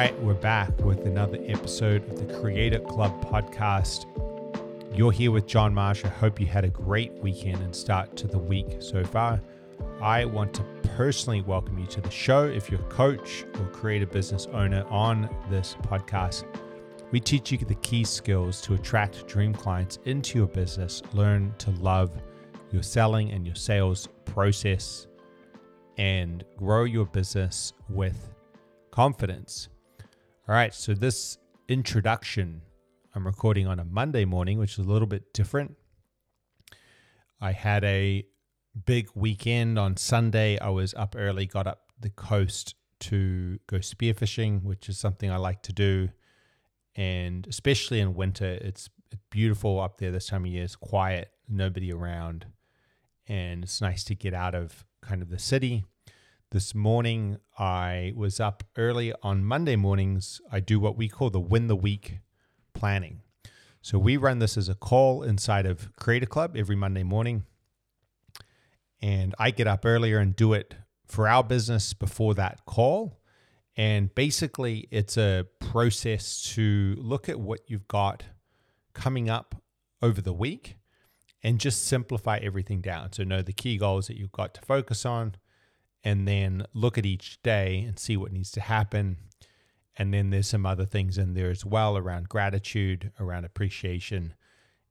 right, we're back with another episode of the Creator Club Podcast. You're here with John Marsh. I hope you had a great weekend and start to the week so far. I want to personally welcome you to the show. If you're a coach or creative business owner on this podcast, we teach you the key skills to attract dream clients into your business, learn to love your selling and your sales process, and grow your business with confidence. All right, so this introduction I'm recording on a Monday morning, which is a little bit different. I had a big weekend on Sunday. I was up early, got up the coast to go spearfishing, which is something I like to do. And especially in winter, it's beautiful up there this time of year. It's quiet, nobody around. And it's nice to get out of kind of the city. This morning, I was up early. On Monday mornings, I do what we call the Win the Week planning. So we run this as a call inside of Creator Club every Monday morning. And I get up earlier and do it for our business before that call. And basically, it's a process to look at what you've got coming up over the week and just simplify everything down. So know the key goals that you've got to focus on, and then look at each day and see what needs to happen. And then there's some other things in there as well around gratitude, around appreciation,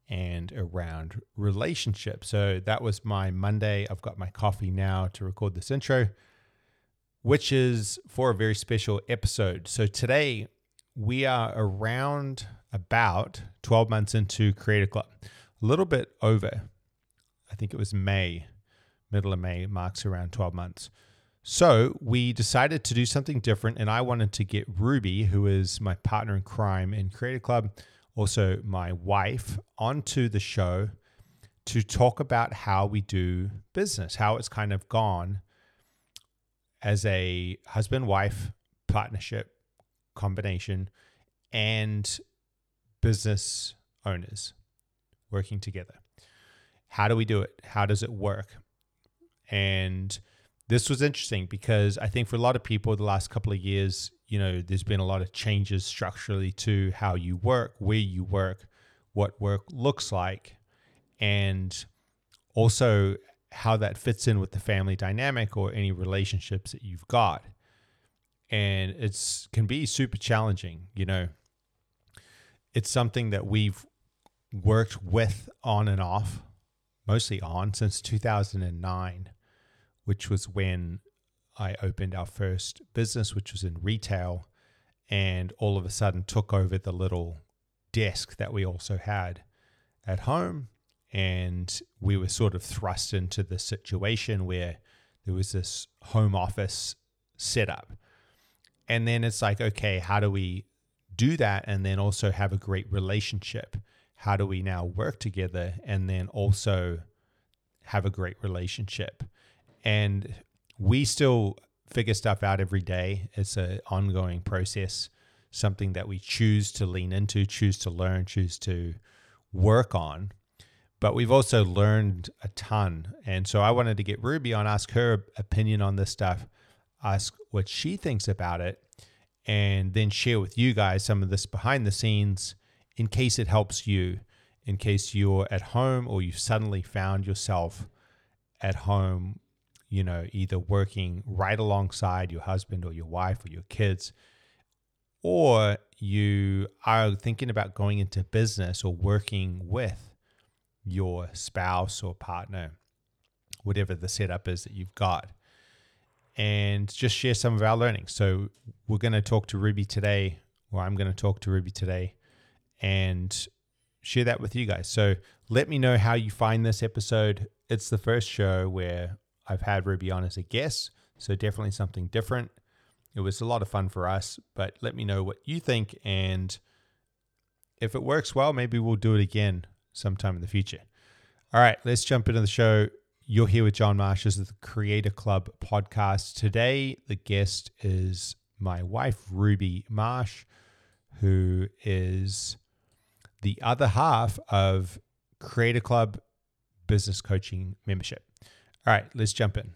and around relationships. So that was my Monday. I've got my coffee now to record this intro, which is for a very special episode. So today we are around about 12 months into Creator Club, a little bit over. I think it was May, middle of May marks around 12 months. So we decided to do something different, and I wanted to get Ruby, who is my partner in crime in Creator Club, also my wife, onto the show to talk about how we do business, how it's kind of gone as a husband-wife partnership combination and business owners working together. How do we do it? How does it work? And this was interesting because I think for a lot of people the last couple of years, there's been a lot of changes structurally to how you work, where you work, what work looks like, and also how that fits in with the family dynamic or any relationships that you've got. And it can be super challenging, It's something that we've worked with on and off, mostly on, since 2009, which was when I opened our first business, which was in retail, and all of a sudden took over the little desk that we also had at home. And we were sort of thrust into this situation where there was this home office setup. And then it's like, okay, how do we do that? And then also have a great relationship. How do we now work together and then also have a great relationship? And we still figure stuff out every day. It's an ongoing process, something that we choose to lean into, choose to learn, choose to work on. But we've also learned a ton. And so I wanted to get Ruby on, ask her opinion on this stuff, ask what she thinks about it, and then share with you guys some of this behind the scenes in case it helps you, in case you're at home or you've suddenly found yourself at home, either working right alongside your husband or your wife or your kids, or you are thinking about going into business or working with your spouse or partner, whatever the setup is that you've got, and just share some of our learnings. So we're going to talk to Ruby today, or I'm going to talk to Ruby today and share that with you guys. So let me know how you find this episode. It's the first show where I've had Ruby on as a guest, so definitely something different. It was a lot of fun for us, but let me know what you think, and if it works well, maybe we'll do it again sometime in the future. All right, let's jump into the show. You're here with John Marsh. This is the Creator Club Podcast. Today, the guest is my wife, Ruby Marsh, who is the other half of Creator Club Business Coaching Membership. All right, let's jump in.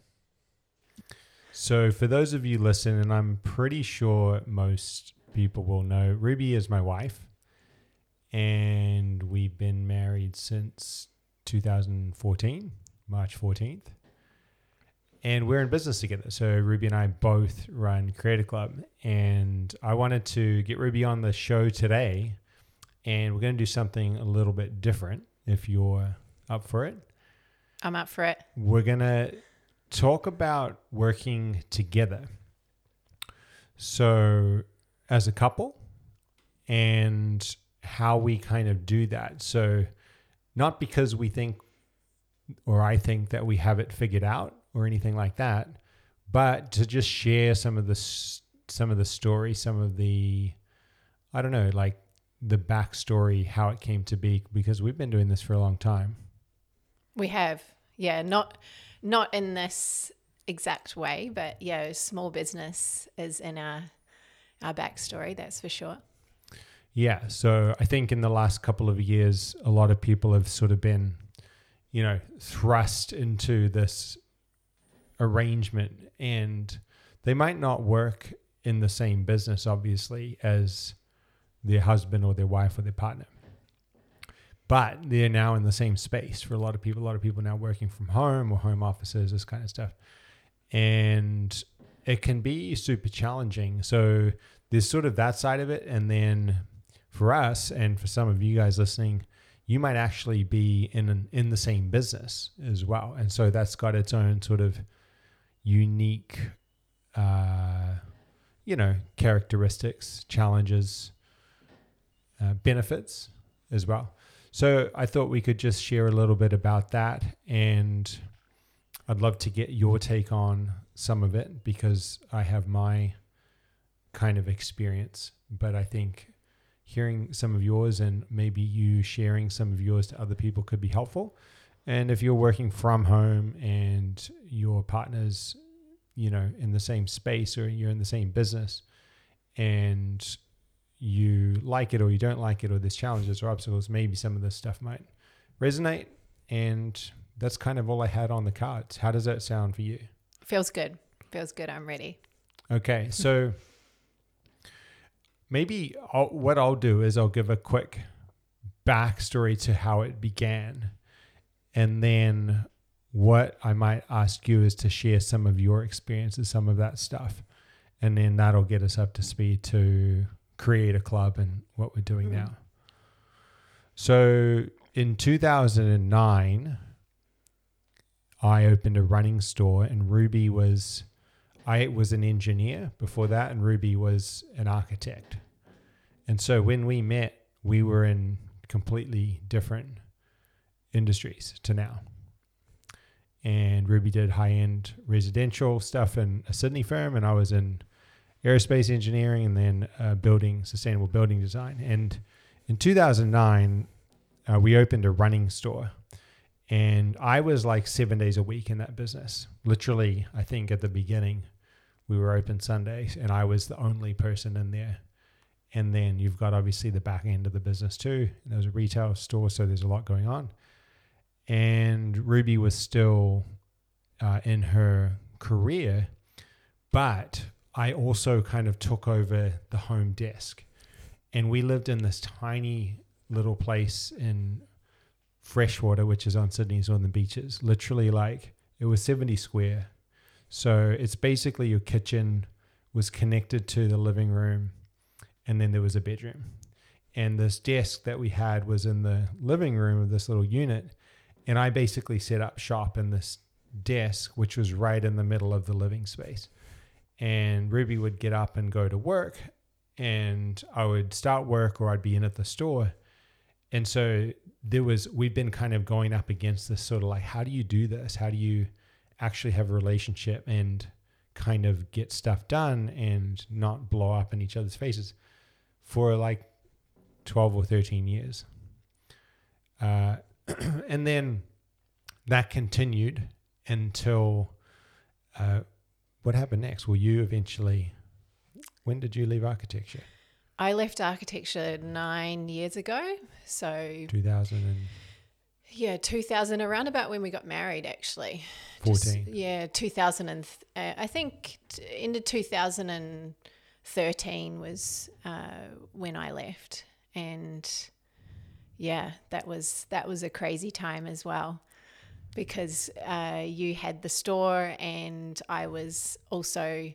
So for those of you listening, and I'm pretty sure most people will know, Ruby is my wife, and we've been married since 2014, March 14th. And we're in business together. So Ruby and I both run Creator Club, and I wanted to get Ruby on the show today, and we're going to do something a little bit different if you're up for it. I'm up for it. We're going to talk about working together. So as a couple, and how we kind of do that. So not because we think, or I think, that we have it figured out or anything like that, but to just share some of the story, some of the, I don't know, like the backstory, how it came to be, because we've been doing this for a long time. We have, yeah, not in this exact way, but yeah, small business is in our backstory, that's for sure. Yeah, so I think in the last couple of years, a lot of people have sort of been, you know, thrust into this arrangement, and they might not work in the same business, obviously, as their husband or their wife or their partner, but they're now in the same space. For a lot of people, now working from home or home offices, this kind of stuff, and it can be super challenging. So there's sort of that side of it, and then for us, and for some of you guys listening, you might actually be in the same business as well, and so that's got its own sort of unique, characteristics, challenges, benefits as well. So I thought we could just share a little bit about that, and I'd love to get your take on some of it, because I have my kind of experience, but I think hearing some of yours and maybe you sharing some of yours to other people could be helpful. And if you're working from home and your partner's, in the same space, or you're in the same business and you like it or you don't like it, or there's challenges or obstacles, maybe some of this stuff might resonate. And that's kind of all I had on the cards. How does that sound for you? Feels good. I'm ready. Okay. So maybe what I'll do is I'll give a quick backstory to how it began. And then what I might ask you is to share some of your experiences, some of that stuff. And then that'll get us up to speed to create a club and what we're doing now. So in 2009, I opened a running store, and I was an engineer before that, and Ruby was an architect. And so when we met, we were in completely different industries to now. And Ruby did high-end residential stuff in a Sydney firm, and I was in aerospace engineering, and then sustainable building design. And in 2009, we opened a running store, and I was like 7 days a week in that business. Literally, I think at the beginning, we were open Sundays, and I was the only person in there. And then you've got obviously the back end of the business too. There was a retail store, so there's a lot going on. And Ruby was still in her career, but I also kind of took over the home desk. And we lived in this tiny little place in Freshwater, which is on Sydney's, on the beaches. Literally, like, it was 70 square. So it's basically your kitchen was connected to the living room, and then there was a bedroom. And this desk that we had was in the living room of this little unit. And I basically set up shop in this desk, which was right in the middle of the living space. And Ruby would get up and go to work, and I would start work, or I'd be in at the store. And so we've been kind of going up against this sort of like, how do you do this? How do you actually have a relationship and kind of get stuff done and not blow up in each other's faces for like 12 or 13 years. And then that continued until what happened next? Well, you eventually, when did you leave architecture? I left architecture 9 years ago. So 2000, around about when we got married, actually. 14. 2000 and I think into 2000 and 13 was when I left, and yeah, that was a crazy time as well, because you had the store and I was also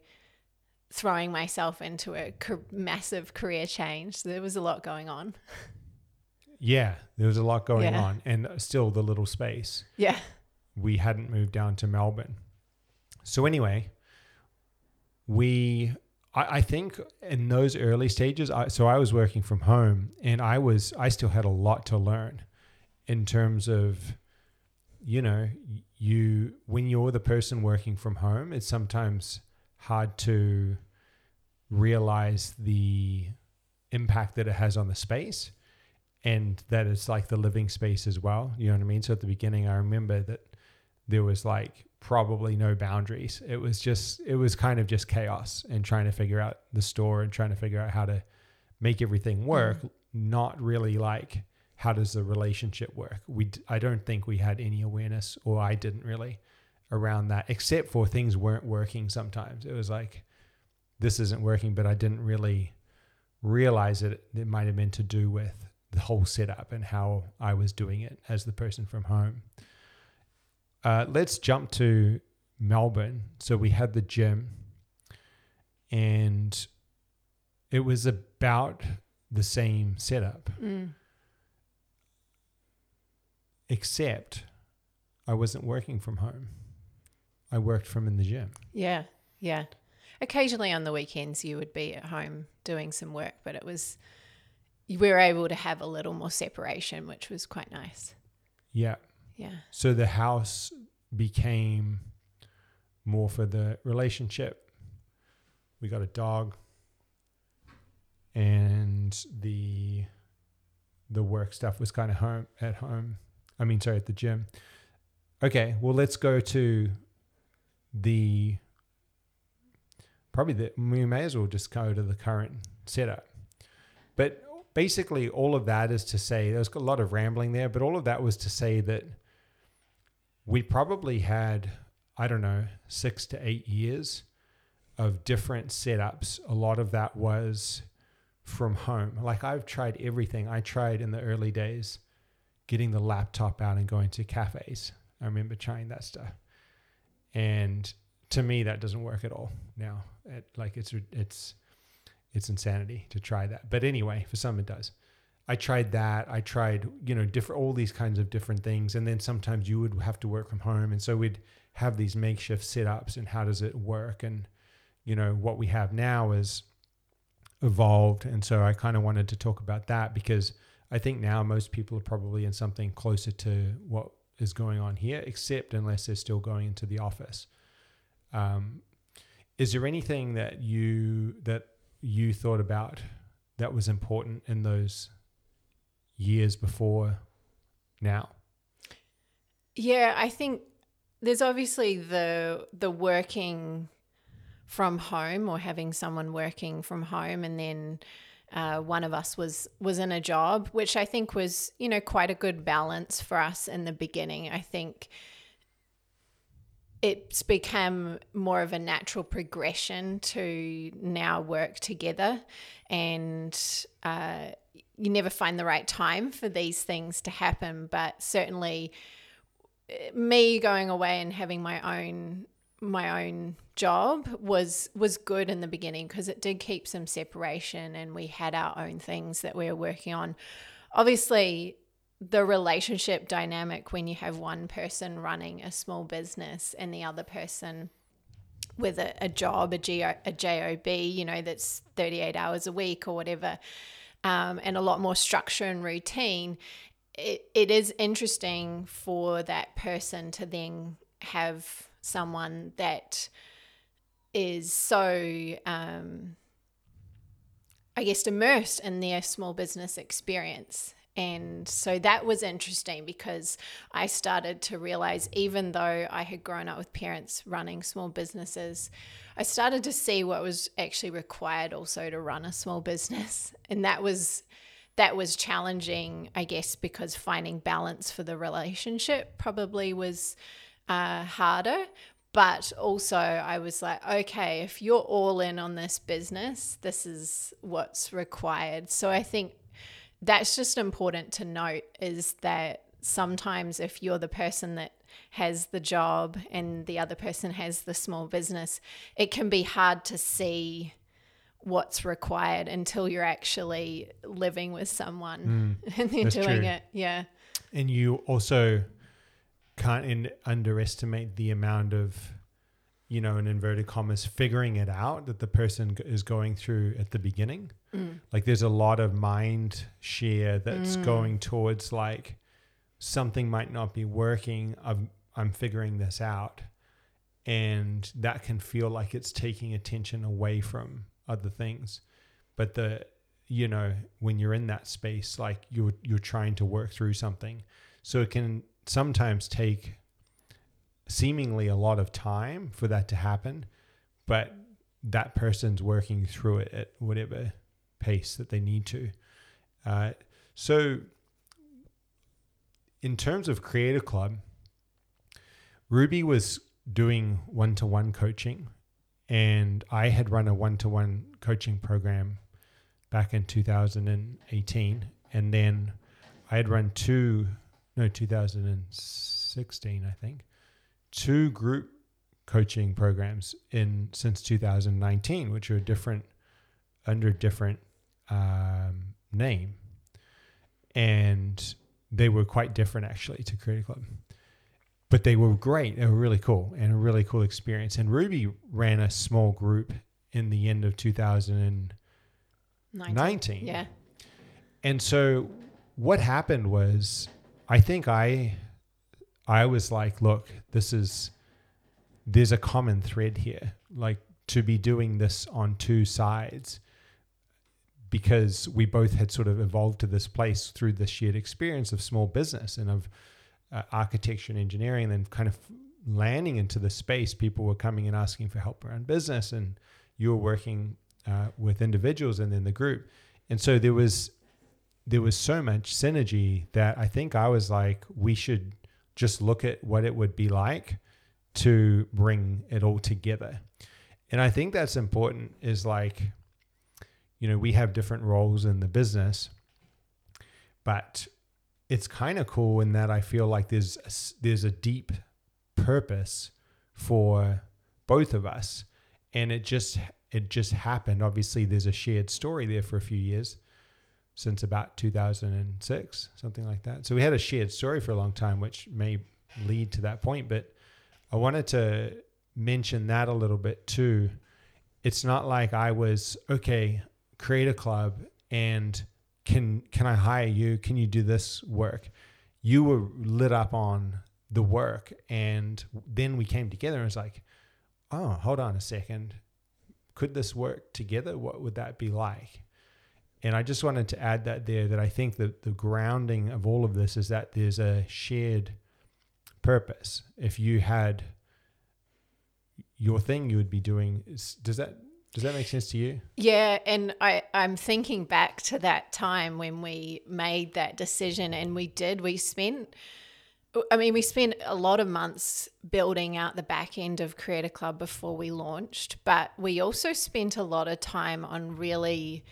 throwing myself into a massive career change. There was a lot going on. Yeah, there was a lot going on, and still the little space. Yeah. We hadn't moved down to Melbourne. So anyway, I think in those early stages, I was working from home, and I still had a lot to learn in terms of, you know, when you're the person working from home, it's sometimes hard to realize the impact that it has on the space, and that it's like the living space as well. You know what I mean? So at the beginning, I remember that there was like probably no boundaries. It was kind of just chaos, and trying to figure out the store and trying to figure out how to make everything work, not really like, how does the relationship work? I don't think we had any awareness, or I didn't really, around that, except for things weren't working sometimes. It was like, this isn't working, but I didn't really realize that it might have been to do with the whole setup and how I was doing it as the person from home. Let's jump to Melbourne. So we had the gym, and it was about the same setup, except I wasn't working from home. I worked from in the gym. Yeah, yeah. Occasionally on the weekends you would be at home doing some work, but we were able to have a little more separation, which was quite nice. Yeah. Yeah. So the house became more for the relationship. We got a dog, and the work stuff was kind of at the gym. Okay, well, let's go to we may as well just go to the current setup. But basically all of that is to say, there's a lot of rambling there, but all of that was to say that we probably had, I don't know, 6 to 8 years of different setups. A lot of that was from home. Like, I've tried everything. I tried in the early days getting the laptop out and going to cafes. I remember trying that stuff. And to me, that doesn't work at all now. It's insanity to try that. But anyway, for some it does. I tried that. I tried, you know, all these kinds of different things. And then sometimes you would have to work from home. And so we'd have these makeshift setups, and how does it work? And, you know, what we have now is evolved. And so I kind of wanted to talk about that, because I think now most people are probably in something closer to what is going on here, except unless they're still going into the office. Is there anything that you thought about that was important in those years before now? Yeah, I think there's obviously the working from home, or having someone working from home, and then one of us was in a job, which I think was, you know, quite a good balance for us in the beginning. I think it's become more of a natural progression to now work together, and you never find the right time for these things to happen. But certainly me going away and having my own job was good in the beginning, because it did keep some separation, and we had our own things that we were working on. Obviously, the relationship dynamic when you have one person running a small business and the other person with a job, a job, you know, that's 38 hours a week or whatever, and a lot more structure and routine, it is interesting for that person to then have someone that is so, I guess, immersed in their small business experience. And so that was interesting, because I started to realize, even though I had grown up with parents running small businesses, I started to see what was actually required also to run a small business. And that was challenging, I guess, because finding balance for the relationship probably was harder, But also I was like, okay, if you're all in on this business, this is what's required. So I think that's just important to note, is that sometimes if you're the person that has the job and the other person has the small business, it can be hard to see what's required until you're actually living with someone and they're doing it. Yeah. And you also can't underestimate the amount of, you know, in inverted commas, figuring it out that the person is going through at the beginning. Like there's a lot of mind share that's going towards like, something might not be working. I'm figuring this out. And that can feel like it's taking attention away from other things. But you know, when you're in that space, like you're trying to work through something. So it can sometimes take seemingly a lot of time for that to happen, but that person's working through it at whatever pace that they need to. So in terms of Creator Club, Ruby was doing one-to-one coaching, and I had run a one-to-one coaching program back in 2018, and then I had run 2016, I think, 2 group coaching programs since 2019, which are under a different name, and they were quite different actually to Creator Club, but they were great. They were really cool and a really cool experience. And Ruby ran a small group in the end of 2019. Yeah. And so what happened was, I think I was like, look, there's a common thread here, like to be doing this on 2 sides, because we both had sort of evolved to this place through the shared experience of small business and of architecture and engineering, and then kind of landing into the space. People were coming and asking for help around business, and you were working with individuals and then the group. And so there was so much synergy that I think I was like, we should just look at what it would be like to bring it all together. And I think that's important, is like, you know, we have different roles in the business, but it's kind of cool in that I feel like there's a deep purpose for both of us. And it just happened. Obviously there's a shared story there for a few years, since about 2006, something like that. So we had a shared story for a long time, which may lead to that point, but I wanted to mention that a little bit too. It's not like I was, okay, Creator Club, and can I hire you? Can you do this work? You were lit up on the work, and then we came together and it was like, oh, hold on a second. Could this work together? What would that be like? And I just wanted to add that there, that I think that the grounding of all of this is that there's a shared purpose. If you had your thing you would be doing, does that make sense to you? Yeah, and I'm thinking back to that time when we made that decision, and we spent a lot of months building out the back end of Creator Club before we launched, but we also spent a lot of time on really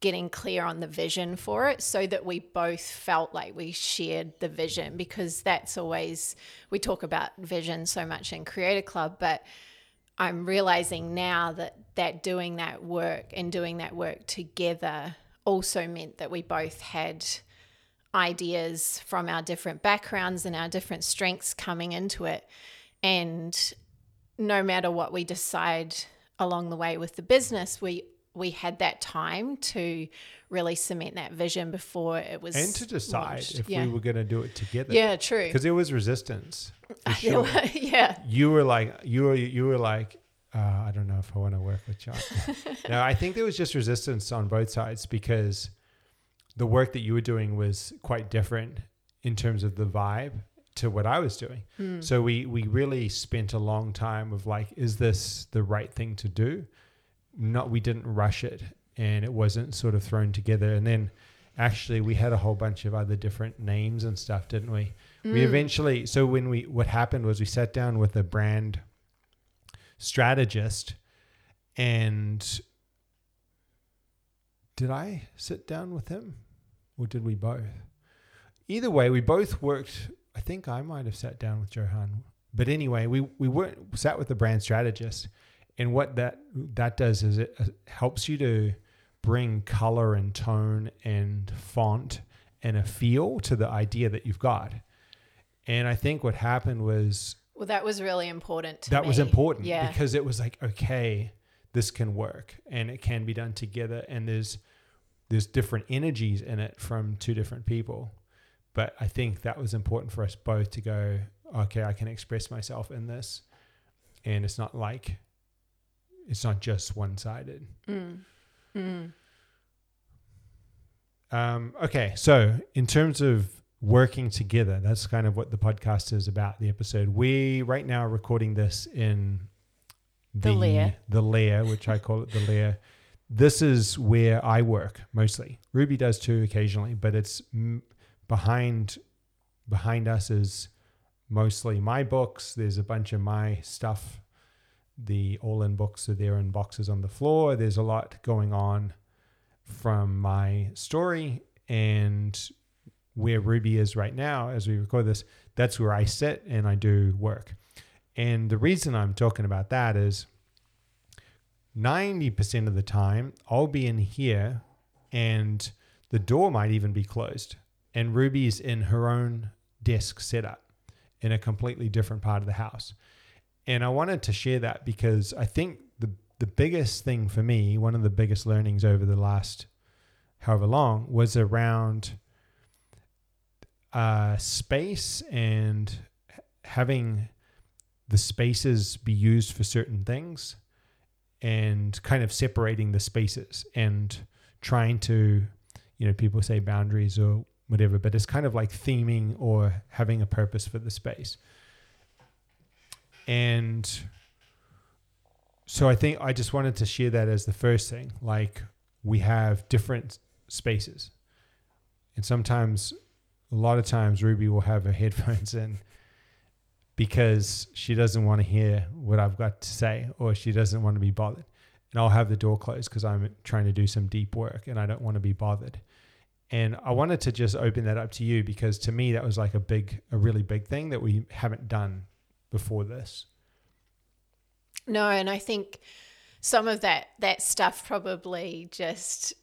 getting clear on the vision for it, so that we both felt like we shared the vision, because that's always, we talk about vision so much in Creator Club, but I'm realizing now that doing that work and doing that work together also meant that we both had ideas from our different backgrounds and our different strengths coming into it. And no matter what we decide along the way with the business, we had that time to really cement that vision before it was and to decide launched. If we were going to do it together. Yeah, true. Because there was resistance. Sure. Yeah. You were like, I don't know if I want to work with John. No, I think there was just resistance on both sides, because the work that you were doing was quite different in terms of the vibe to what I was doing. So we really spent a long time of like, is this the right thing to do? We didn't rush it, and it wasn't sort of thrown together. And then actually we had a whole bunch of other different names and stuff, didn't we? We eventually, so what happened was we sat down with a brand strategist. And did I sit down with him or did we both? Either way, we both worked. I think I might have sat down with Johan. But anyway, we weren't sat with the brand strategist. And what that does is it helps you to bring color and tone and font and a feel to the idea that you've got. And I think what happened was... Well, that was really important to me. That was important, yeah. Because it was like, okay, this can work and it can be done together. And there's different energies in it from two different people. But I think that was important for us both to go, okay, I can express myself in this. And it's not like... It's not just one-sided. Mm. Mm. Okay, so in terms of working together, that's kind of what the podcast is about, the episode. We right now are recording this in the lair, which I call it the lair. This is where I work mostly. Ruby does too occasionally, but it's behind us is mostly my books. There's a bunch of my stuff. The all-in books are there in boxes on the floor. There's a lot going on from my story, and where Ruby is right now as we record this, that's where I sit and I do work. And the reason I'm talking about that is 90% of the time I'll be in here and the door might even be closed, and Ruby's in her own desk setup in a completely different part of the house. And I wanted to share that because I think the biggest thing for me, one of the biggest learnings over the last however long, was around space and having the spaces be used for certain things and kind of separating the spaces and trying to, people say boundaries or whatever, but it's kind of like theming or having a purpose for the space. And so I think I just wanted to share that as the first thing. Like, we have different spaces. And sometimes, a lot of times, Ruby will have her headphones in because she doesn't want to hear what I've got to say, or she doesn't want to be bothered. And I'll have the door closed because I'm trying to do some deep work and I don't want to be bothered. And I wanted to just open that up to you because to me, that was like a really big thing that we haven't done before this. No, and I think some of that stuff probably just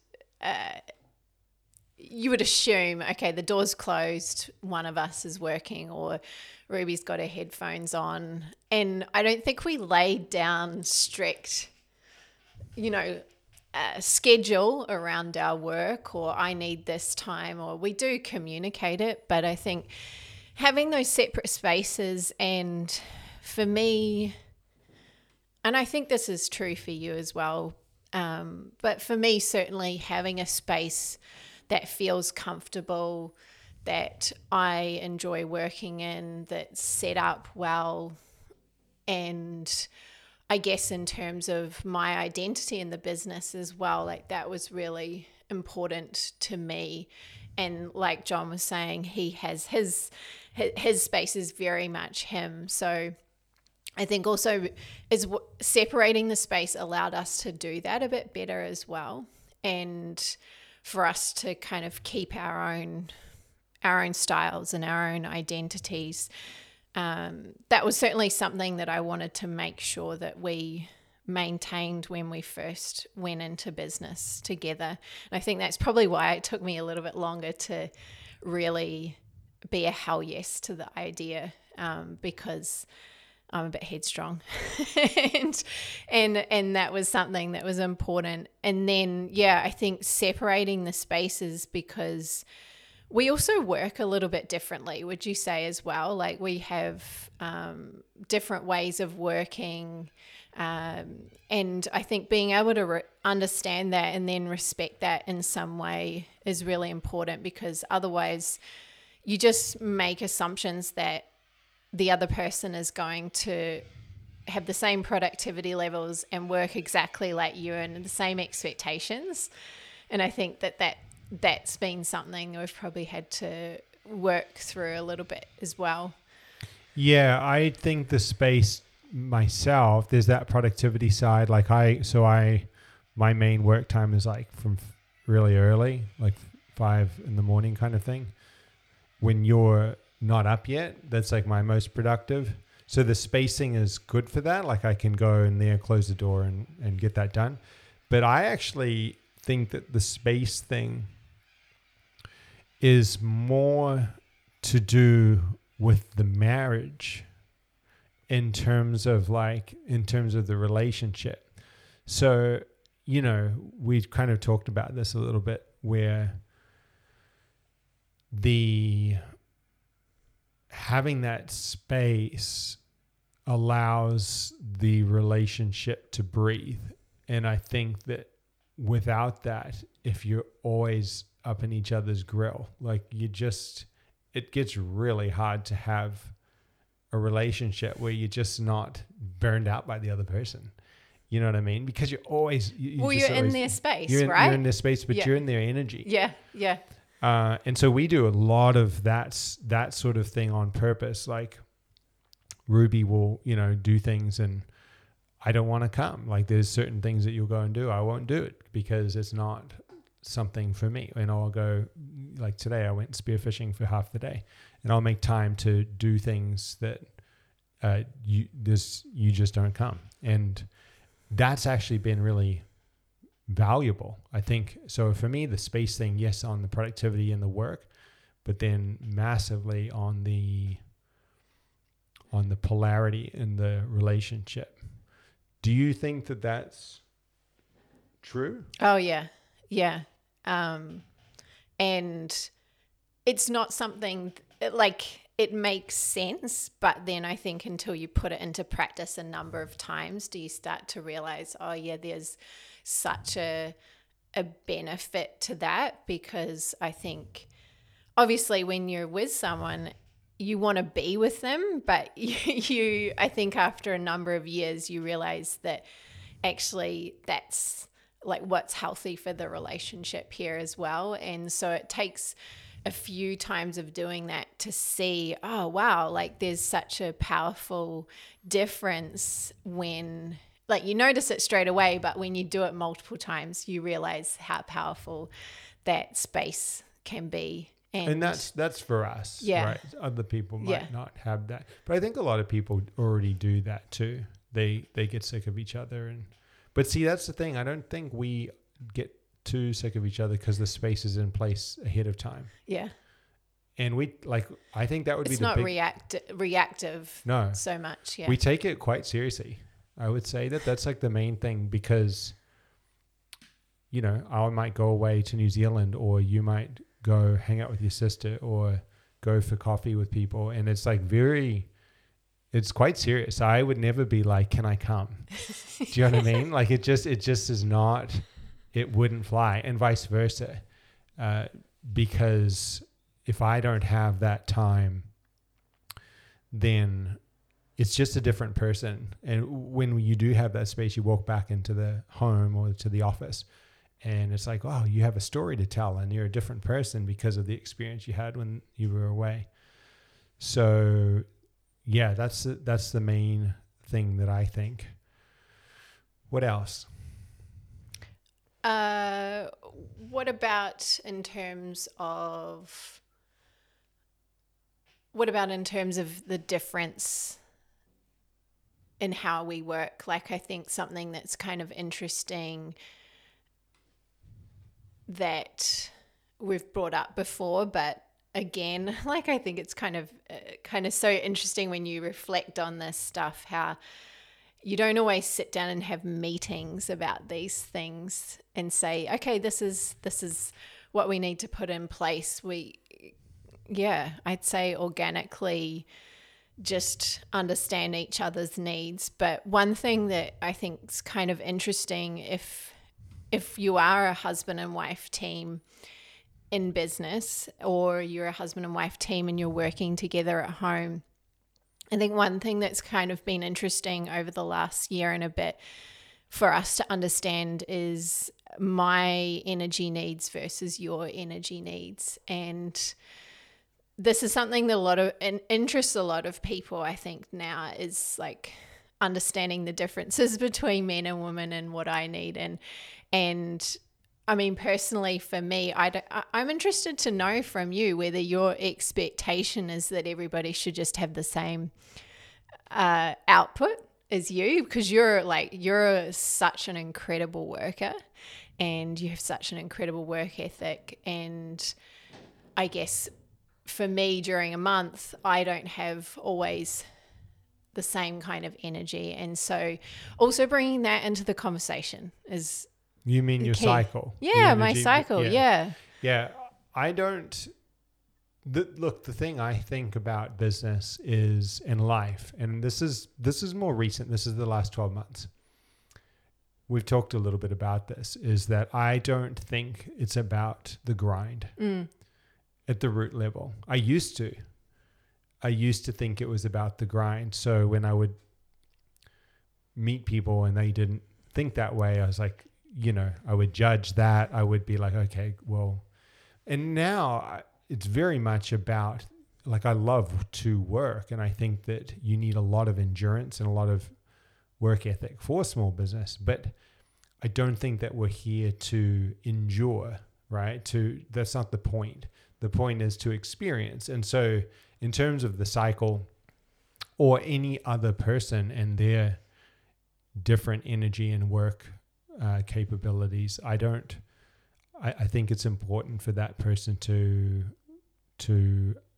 you would assume, okay, the door's closed, one of us is working, or Ruby's got her headphones on. And I don't think we laid down strict, schedule around our work, or I need this time, or we do communicate it, but I think having those separate spaces, and for me, and I think this is true for you as well, but for me certainly having a space that feels comfortable, that I enjoy working in, that's set up well, and I guess in terms of my identity in the business as well, like that was really important to me. And like John was saying, he has his space is very much him. So I think also separating the space allowed us to do that a bit better as well, and for us to kind of keep our own styles and our own identities. That was certainly something that I wanted to make sure that we maintained when we first went into business together. And I think that's probably why it took me a little bit longer to really be a hell yes to the idea, because I'm a bit headstrong and that was something that was important. And then, yeah, I think separating the spaces, because we also work a little bit differently, would you say, as well? Like we have different ways of working. And I think being able to understand that and then respect that in some way is really important, because otherwise you just make assumptions that the other person is going to have the same productivity levels and work exactly like you and the same expectations. And I think that's been something we've probably had to work through a little bit as well. Yeah, I think the space myself, there's that productivity side. Like my main work time is like from really early, like 5 a.m. kind of thing. When you're not up yet, that's like my most productive. So the spacing is good for that. Like I can go in there, close the door and get that done. But I actually think that the space thing is more to do with the marriage in terms of the relationship. So, you know, we kind of talked about this a little bit where having that space allows the relationship to breathe. And I think that without that, if you're always up in each other's grill, like it gets really hard to have a relationship where you're just not burned out by the other person. You know what I mean? Because you're always... You're in their space, right? You're in their space, but you're in their energy. Yeah, yeah. And so we do a lot of that sort of thing on purpose. Like Ruby will, do things and I don't want to come. Like there's certain things that you'll go and do. I won't do it because it's not something for me. And I'll go, like today I went spearfishing for half the day and I'll make time to do things that you just don't come. And that's actually been really valuable, I think. So for me, the space thing, yes, on the productivity and the work, but then massively on the polarity in the relationship. Do you think that that's true? Oh yeah, yeah. And it's not something it makes sense, but then I think until you put it into practice a number of times, do you start to realize, oh yeah, there's such a benefit to that, because I think obviously when you're with someone you want to be with them, but I think after a number of years you realize that actually that's like what's healthy for the relationship here as well. And so it takes a few times of doing that to see, oh wow, like there's such a powerful difference when like you notice it straight away, but when you do it multiple times, you realize how powerful that space can be. And that's for us, right? Other people might not have that. But I think a lot of people already do that too. They get sick of each other. But see, that's the thing. I don't think we get too sick of each other because the space is in place ahead of time. Yeah. And I think that would be the big... It's not reactive so much. Yeah. We take it quite seriously. I would say that's like the main thing, because, I might go away to New Zealand or you might go hang out with your sister or go for coffee with people. And it's like it's quite serious. I would never be like, can I come? Do you know what I mean? Like it just is not, it wouldn't fly, and vice versa. Because if I don't have that time, then it's just a different person. And when you do have that space, you walk back into the home or to the office and it's like, oh, you have a story to tell and you're a different person because of the experience you had when you were away. So yeah, that's the main thing that I think. What else? What about in terms of the difference in how we work? Like I think something that's kind of interesting that we've brought up before, but again, like I think it's kind of so interesting when you reflect on this stuff, how you don't always sit down and have meetings about these things and say, okay, this is what we need to put in place. I'd say organically just understand each other's needs. But one thing that I think is kind of interesting, if you are a husband and wife team in business, or you're a husband and wife team and you're working together at home, I think one thing that's kind of been interesting over the last year and a bit for us to understand is my energy needs versus your energy needs. And this is something that interests a lot of people, I think, now, is like understanding the differences between men and women and what I need. And I mean, personally for me, I'm interested to know from you whether your expectation is that everybody should just have the same output as you, because you're such an incredible worker and you have such an incredible work ethic. And I guess for me during a month, I don't have always the same kind of energy. And so also bringing that into the conversation is... You mean your cycle? Yeah, my cycle. Yeah. Yeah. The thing I think about business is in life, and this is more recent. This is the last 12 months. We've talked a little bit about this, is that I don't think it's about the grind at the root level. I used to think it was about the grind. So when I would meet people and they didn't think that way, I was like, I would judge that. I would be like, okay, well, and now it's very much about, like, I love to work, and I think that you need a lot of endurance and a lot of work ethic for small business, but I don't think that we're here to endure, right? That's not the point. The point is to experience. And so in terms of the cycle or any other person and their different energy and work capabilities, I think it's important for that person to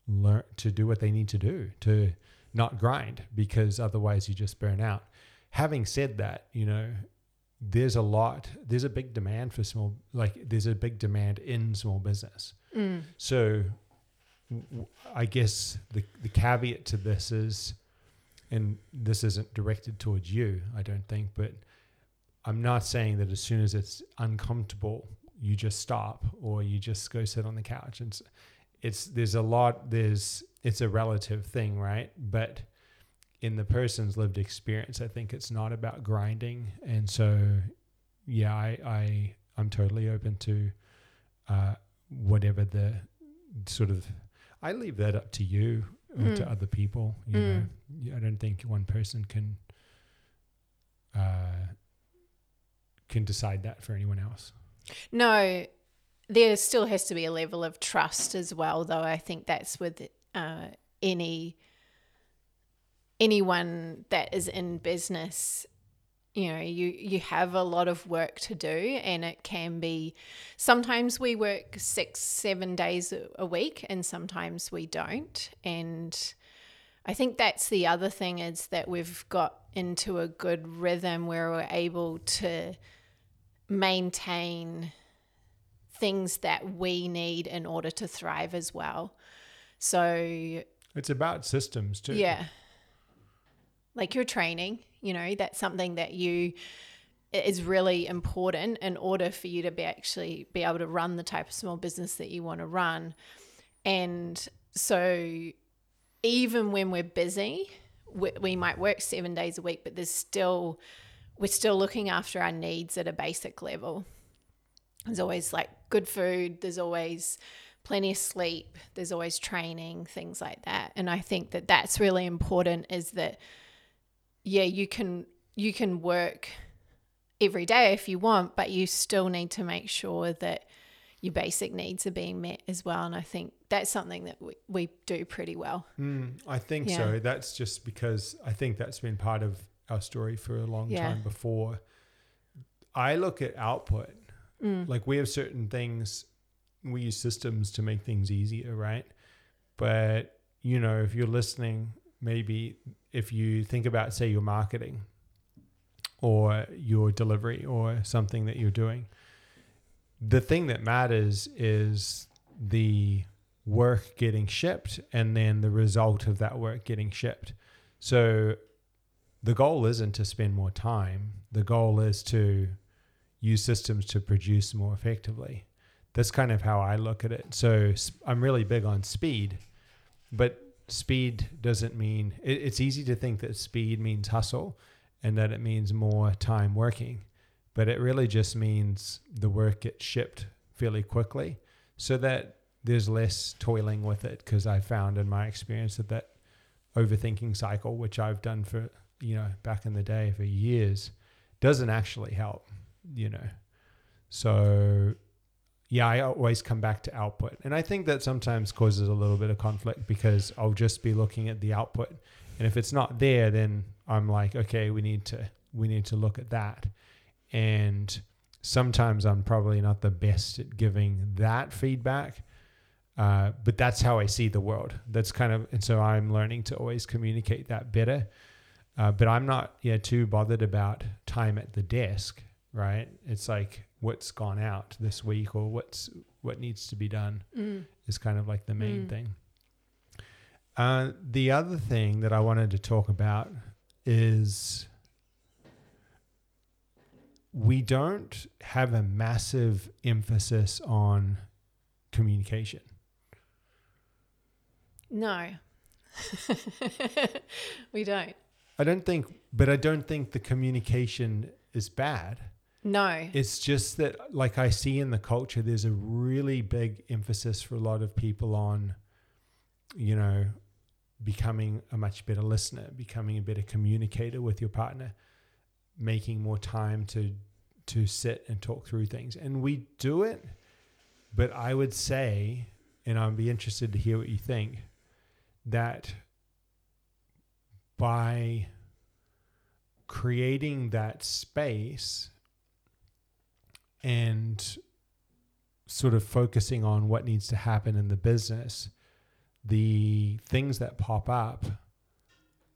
learn to do what they need to do, to not grind, because otherwise you just burn out. Having said that, there's a big demand for in small business. So I guess the caveat to this is, and this isn't directed towards you, I don't think, but I'm not saying that as soon as it's uncomfortable, you just stop or you just go sit on the couch. It's a relative thing, right? But in the person's lived experience, I think it's not about grinding. And so, yeah, I'm totally open to whatever the sort of, I leave that up to you or to other people. You know, I don't think one person can decide that for anyone else. No, there still has to be a level of trust as well, though. I think that's with anyone that is in business. You have a lot of work to do, and it can be, sometimes we work 6-7 days a week and sometimes we don't. And I think that's the other thing, is that we've got into a good rhythm where we're able to maintain things that we need in order to thrive as well. So it's about systems too. Yeah. Like your training, that's something that is really important in order for you to be able to run the type of small business that you want to run. And so even when we're busy, we might work 7 days a week, but we're still looking after our needs at a basic level. There's always like good food. There's always plenty of sleep. There's always training, things like that. And I think that that's really important, is that, yeah, you can work every day if you want, but you still need to make sure that your basic needs are being met as well. And I think that's something that we do pretty well. I think so. That's just because I think that's been part of our story for a long time before. I look at output. Like, we have certain things, we use systems to make things easier, right? But, if you're listening, maybe if you think about, say, your marketing or your delivery or something that you're doing, the thing that matters is the work getting shipped and then the result of that work getting shipped. So the goal isn't to spend more time. The goal is to use systems to produce more effectively. That's kind of how I look at it. So I'm really big on speed, but speed doesn't mean, it's easy to think that speed means hustle and that it means more time working, but it really just means the work gets shipped fairly quickly so that there's less toiling with it. Because I found in my experience that overthinking cycle, which I've done for you know, back in the day for years doesn't actually help, you know. So yeah, I always come back to output. And I think that sometimes causes a little bit of conflict because I'll just be looking at the output. And if it's not there, then I'm like, okay, we need to look at that. And sometimes I'm probably not the best at giving that feedback. But that's how I see the world. That's kind of, and so I'm learning to always communicate that better. But I'm not too bothered about time at the desk, right? It's like what's gone out this week or what needs to be done is kind of like the main thing. The other thing that I wanted to talk about is we don't have a massive emphasis on communication. No, we don't. I don't think the communication is bad. No. It's just that, like I see in the culture, there's a really big emphasis for a lot of people on, you know, becoming a much better listener, becoming a better communicator with your partner, making more time to sit and talk through things. And we do it, but I would say, and I'd be interested to hear what you think, that by creating that space and sort of focusing on what needs to happen in the business, the things that pop up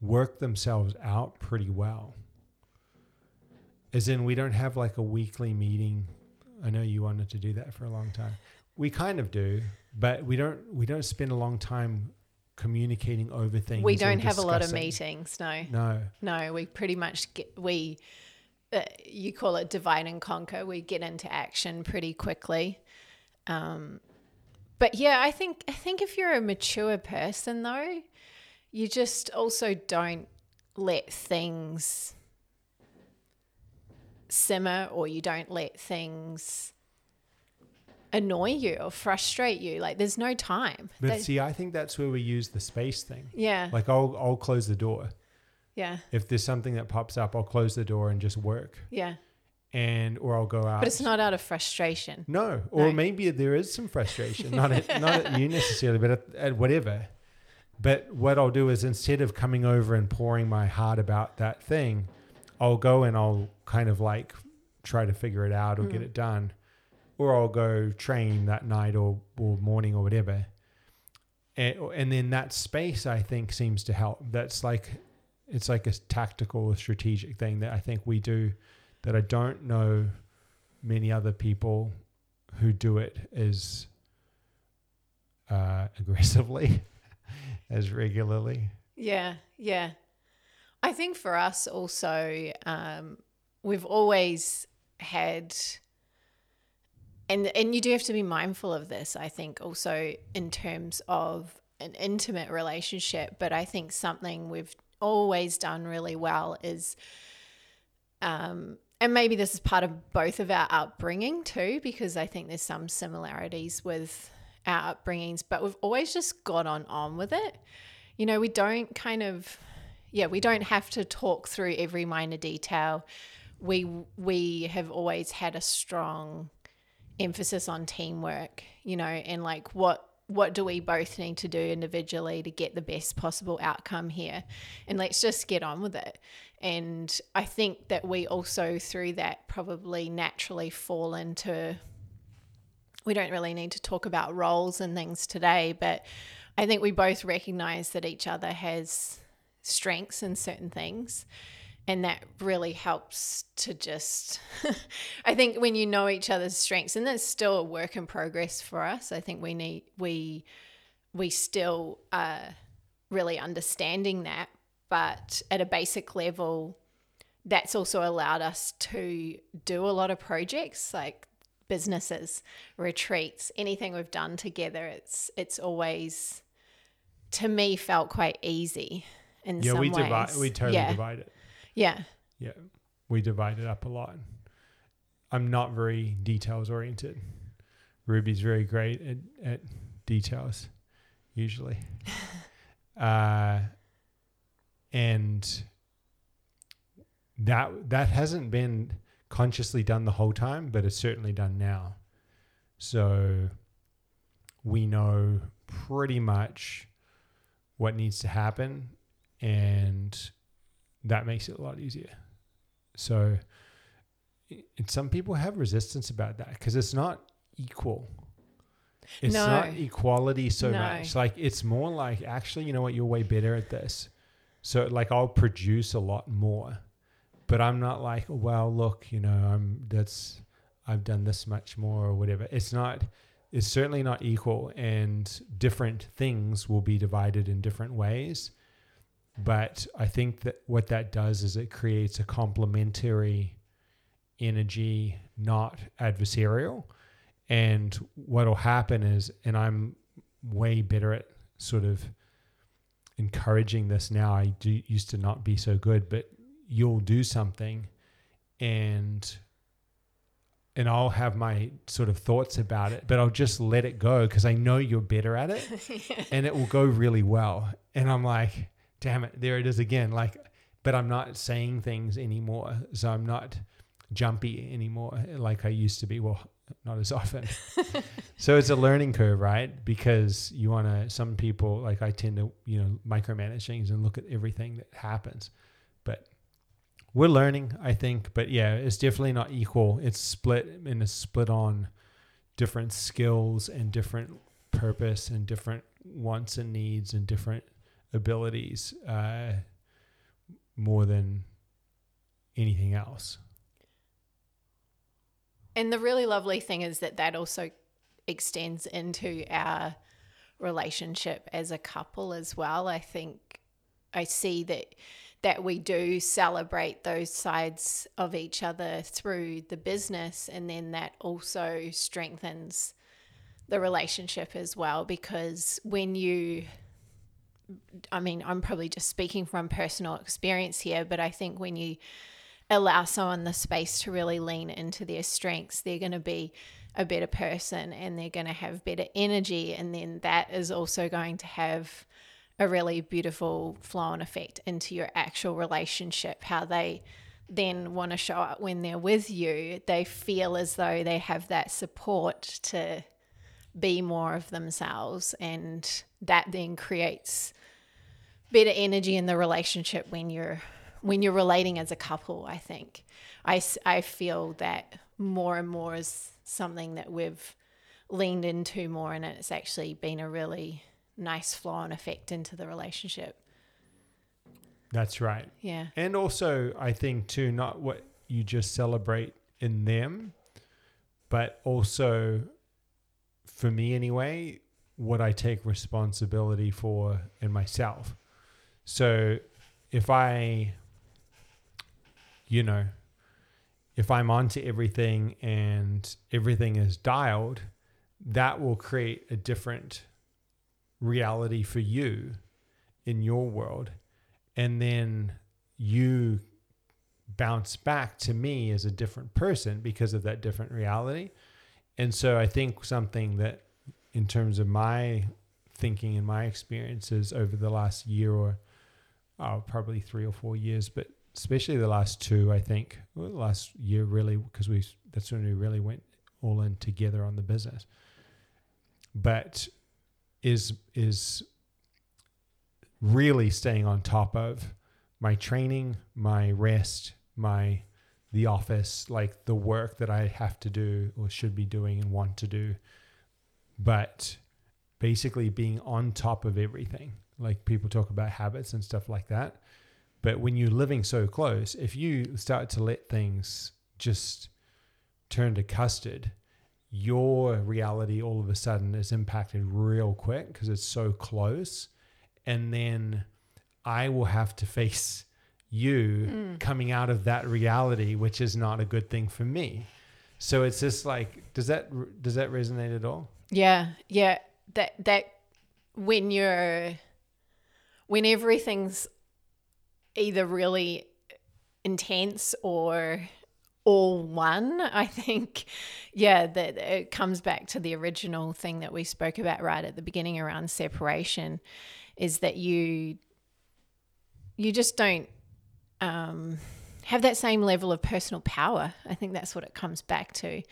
work themselves out pretty well. As in, we don't have like a weekly meeting. I know you wanted to do that for a long time. We kind of do, but we don't spend a long time communicating over things. We don't have a lot of meetings. No, we pretty much you call it divide and conquer. We get into action pretty quickly. But yeah, I think if you're a mature person though, you just also don't let things simmer, or you don't let things annoy you or frustrate you. Like there's no time. But I think that's where we use the space thing. Yeah. Like I'll close the door. Yeah. If there's something that pops up, I'll close the door and just work. Yeah. Or I'll go out. But it's not out of frustration. No. Or maybe there is some frustration. not at you necessarily, but at whatever. But what I'll do is, instead of coming over and pouring my heart about that thing, I'll go and I'll kind of like try to figure it out or get it done. Or I'll go train that night or morning or whatever. And then that space, I think, seems to help. That's like, it's like a tactical or strategic thing that I think we do, that I don't know many other people who do it as aggressively, as regularly. Yeah, yeah. I think for us also, we've always had... And you do have to be mindful of this, I think, also in terms of an intimate relationship. But I think something we've always done really well is, and maybe this is part of both of our upbringing too, because I think there's some similarities with our upbringings, but we've always just got on with it. You know, we don't have to talk through every minor detail. We have always had a strong emphasis on teamwork, you know, and like what do we both need to do individually to get the best possible outcome here, and let's just get on with it. And I think that we also through that probably naturally fall into, we don't really need to talk about roles and things today, but I think we both recognize that each other has strengths in certain things. And that really helps to just, I think when you know each other's strengths, and that's still a work in progress for us. I think we still are really understanding that, but at a basic level, that's also allowed us to do a lot of projects like businesses, retreats, anything we've done together. It's always, to me, felt quite easy in some ways. We totally divide it. Yeah. Yeah. We divide it up a lot. I'm not very details oriented. Ruby's very great at details, usually. And that hasn't been consciously done the whole time, but it's certainly done now. So we know pretty much what needs to happen, and that makes it a lot easier. So and some people have resistance about that because it's not equal. It's not equality so much. Like, it's more like, actually, you know what, you're way better at this. So like, I'll produce a lot more, but I'm not like, well, look, you know, I've done this much more or whatever. It's certainly not equal, and different things will be divided in different ways. But I think that what that does is it creates a complementary energy, not adversarial. And what'll happen is, and I'm way better at sort of encouraging this now. I used to not be so good, but you'll do something and I'll have my sort of thoughts about it, but I'll just let it go because I know you're better at it. Yeah. And it will go really well. And I'm like, damn it, there it is again. Like, but I'm not saying things anymore. So I'm not jumpy anymore like I used to be. Well, not as often. So it's a learning curve, right? Because you want to, some people, like I tend to, you know, micromanage things and look at everything that happens, but we're learning, I think. But yeah, it's definitely not equal. It's split, and it's split on different skills and different purpose and different wants and needs and different abilities, more than anything else. And the really lovely thing is that also extends into our relationship as a couple as well. I think I see that we do celebrate those sides of each other through the business, and then that also strengthens the relationship as well, because when you, I mean, I'm probably just speaking from personal experience here, but I think when you allow someone the space to really lean into their strengths, they're going to be a better person and they're going to have better energy. And then that is also going to have a really beautiful flow-on effect into your actual relationship, how they then want to show up when they're with you. They feel as though they have that support to be more of themselves, and that then creates better energy in the relationship when you're relating as a couple. I think I feel that more and more is something that we've leaned into more, and it's actually been a really nice flow-on effect into the relationship. That's right. Yeah. And also I think too, not what you just celebrate in them, but also for me anyway, what I take responsibility for in myself. So if I... you know, if I'm onto everything and everything is dialed, that will create a different reality for you in your world. And then you bounce back to me as a different person because of that different reality. And so I think something that, in terms of my thinking and my experiences over the last year or probably 3 or 4 years, but especially the last two, I think, well, the last year really, because that's when we really went all in together on the business. But is really staying on top of my training, my rest, the office, like the work that I have to do or should be doing and want to do, but basically being on top of everything. Like, people talk about habits and stuff like that. But when you're living so close, if you start to let things just turn to custard, your reality all of a sudden is impacted real quick because it's so close. And then I will have to face you coming out of that reality, which is not a good thing for me. So it's just like, does that resonate at all? Yeah. Yeah. That when everything's either really intense or all one, I think, yeah, that it comes back to the original thing that we spoke about right at the beginning around separation, is that you just don't have that same level of personal power. I think that's what it comes back to.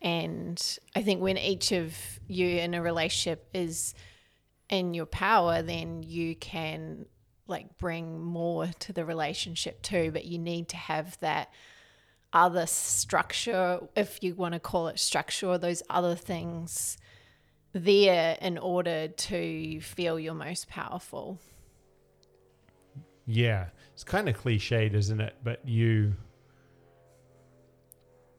And I think when each of you in a relationship is in your power, then you can like bring more to the relationship too, but you need to have that other structure, if you want to call it structure, or those other things there in order to feel your most powerful. Yeah. It's kind of cliched, isn't it? But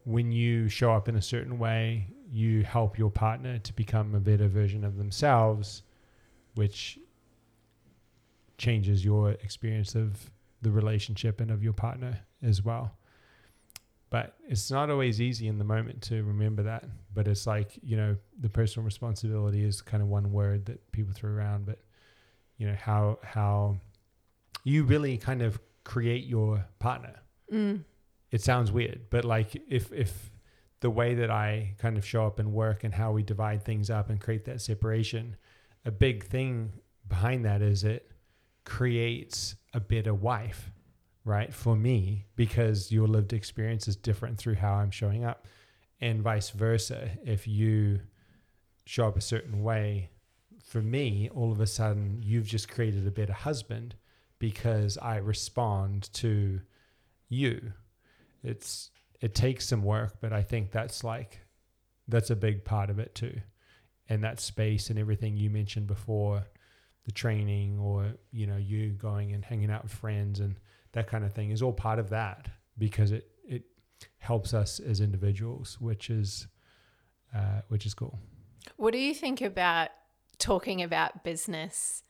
when you show up in a certain way, you help your partner to become a better version of themselves, which changes your experience of the relationship and of your partner as well. But it's not always easy in the moment to remember that. But it's like, you know, the personal responsibility is kind of one word that people throw around, but you know, how you really kind of create your partner. Mm. It sounds weird, but like if the way that I kind of show up and work and how we divide things up and create that separation, a big thing behind that is it creates a better wife, right? For me, because your lived experience is different through how I'm showing up, and vice versa. If you show up a certain way, for me, all of a sudden you've just created a better husband because I respond to you. It takes some work, but I think that's a big part of it too. And that space and everything you mentioned before, the training, or, you know, you going and hanging out with friends and that kind of thing is all part of that, because it helps us as individuals, which is cool. What do you think about talking about business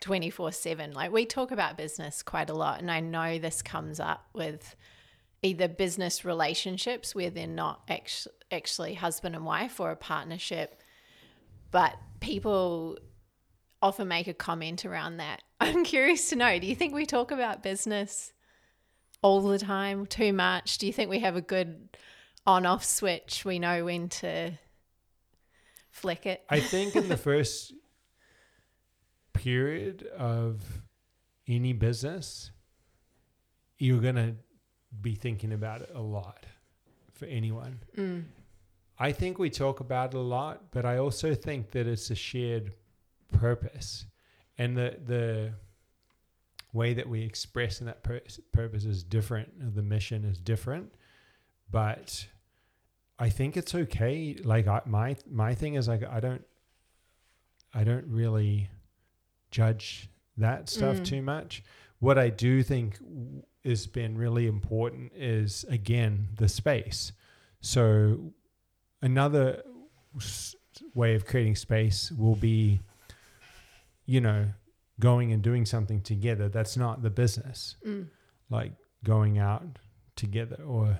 24/7? Like, we talk about business quite a lot, and I know this comes up with either business relationships where they're not actually husband and wife or a partnership, but people often make a comment around that. I'm curious to know, do you think we talk about business all the time, too much? Do you think we have a good on-off switch? We know when to flick it? I think in the first period of any business, you're going to be thinking about it a lot for anyone. Mm. I think we talk about it a lot, but I also think that it's a shared purpose, and the way that we express in that purpose is different. The mission is different, but I think it's okay. Like, my thing is like, I don't really judge that stuff too much. What I do think has been really important is, again, the space. So another way of creating space will be, you know, going and doing something together that's not the business, like going out together, or,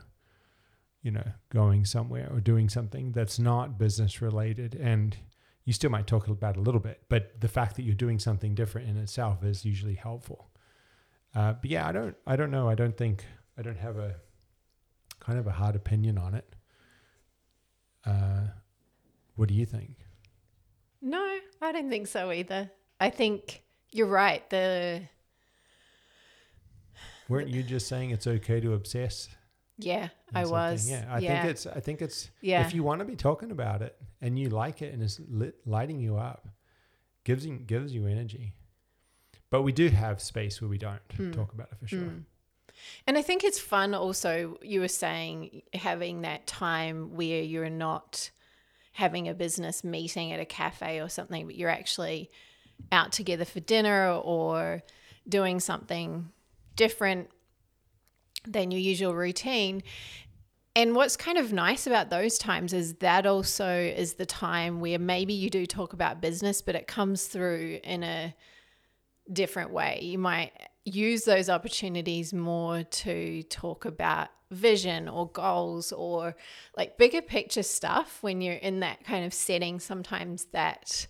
you know, going somewhere or doing something that's not business related. And you still might talk about it a little bit, but the fact that you're doing something different in itself is usually helpful. But yeah, I don't know. I don't have a kind of a hard opinion on it. What do you think? No, I don't think so either. I think you're right. Weren't you just saying it's okay to obsess? Yeah, I was. Yeah, I think it's. Yeah. If you want to be talking about it and you like it and it's lighting you up, gives you energy. But we do have space where we don't talk about it, for sure. Mm. And I think it's fun also, you were saying, having that time where you're not having a business meeting at a cafe or something, but you're actually out together for dinner or doing something different than your usual routine. And what's kind of nice about those times is that also is the time where maybe you do talk about business, but it comes through in a different way. You might use those opportunities more to talk about vision or goals or like bigger picture stuff. When you're in that kind of setting, sometimes that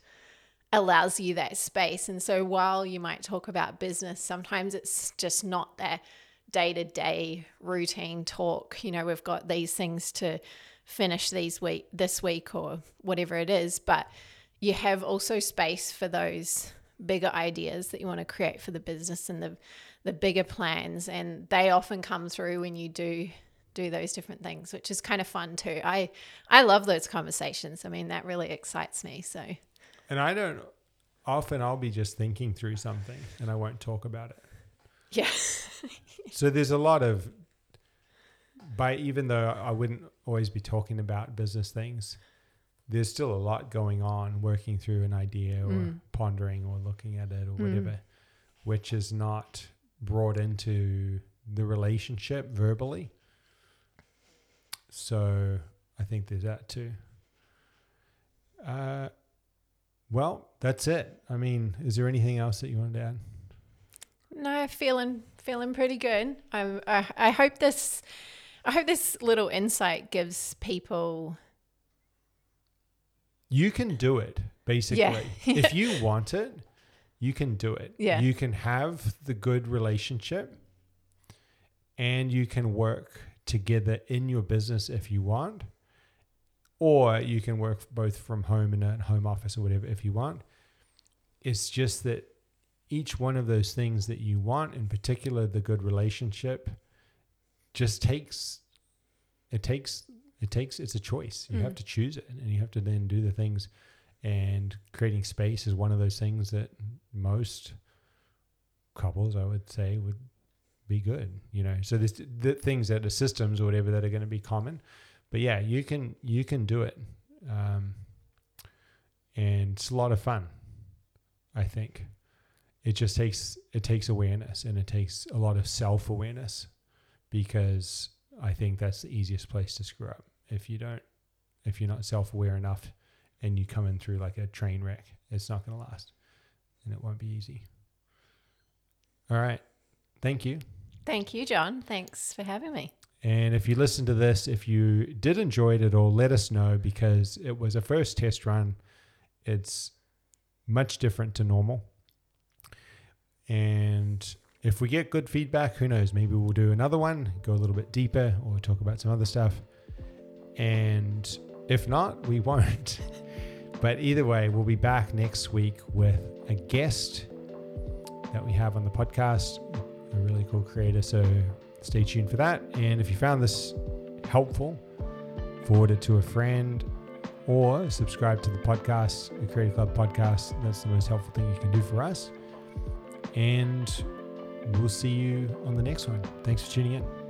allows you that space. And so while you might talk about business, sometimes it's just not that day-to-day routine talk. You know, we've got these things to finish this week or whatever it is, but you have also space for those bigger ideas that you want to create for the business and the the bigger plans, and they often come through when you do those different things, which is kind of fun too. I love those conversations. I mean, that really excites me. So, and I don't often, I'll be just thinking through something and I won't talk about it. Yeah. So there's a lot of, even though I wouldn't always be talking about business things, there's still a lot going on working through an idea or pondering or looking at it or whatever, which is not brought into the relationship verbally. So I think there's that too. Well, that's it. I mean, is there anything else that you wanted to add? No, feeling pretty good. I hope this, little insight gives people. You can do it, basically. Yeah. If you want it, you can do it. Yeah. You can have the good relationship and you can work together in your business if you want, or you can work both from home and at home office or whatever if you want. It's just that each one of those things that you want, in particular the good relationship, just takes it's a choice. You have to choose it, and you have to then do the things, and creating space is one of those things that most couples, I would say, would be good, you know. So there's the things that are systems or whatever that are going to be common, but yeah, you can do it, and it's a lot of fun. I think it just takes awareness, and it takes a lot of self-awareness, because I think that's the easiest place to screw up. If you're not self-aware enough and you come in through like a train wreck, it's not going to last, and it won't be easy. All right. Thank you. Thank you, John. Thanks for having me. And if you listen to this, if you did enjoy it at all, let us know, because it was a first test run. It's much different to normal. And if we get good feedback, who knows? Maybe we'll do another one, go a little bit deeper, or talk about some other stuff. And if not, we won't. But either way, we'll be back next week with a guest that we have on the podcast, a really cool creator, so stay tuned for that. And if you found this helpful, forward it to a friend or subscribe to the podcast, the Creator Club Podcast. That's the most helpful thing you can do for us. And we'll see you on the next one. Thanks for tuning in.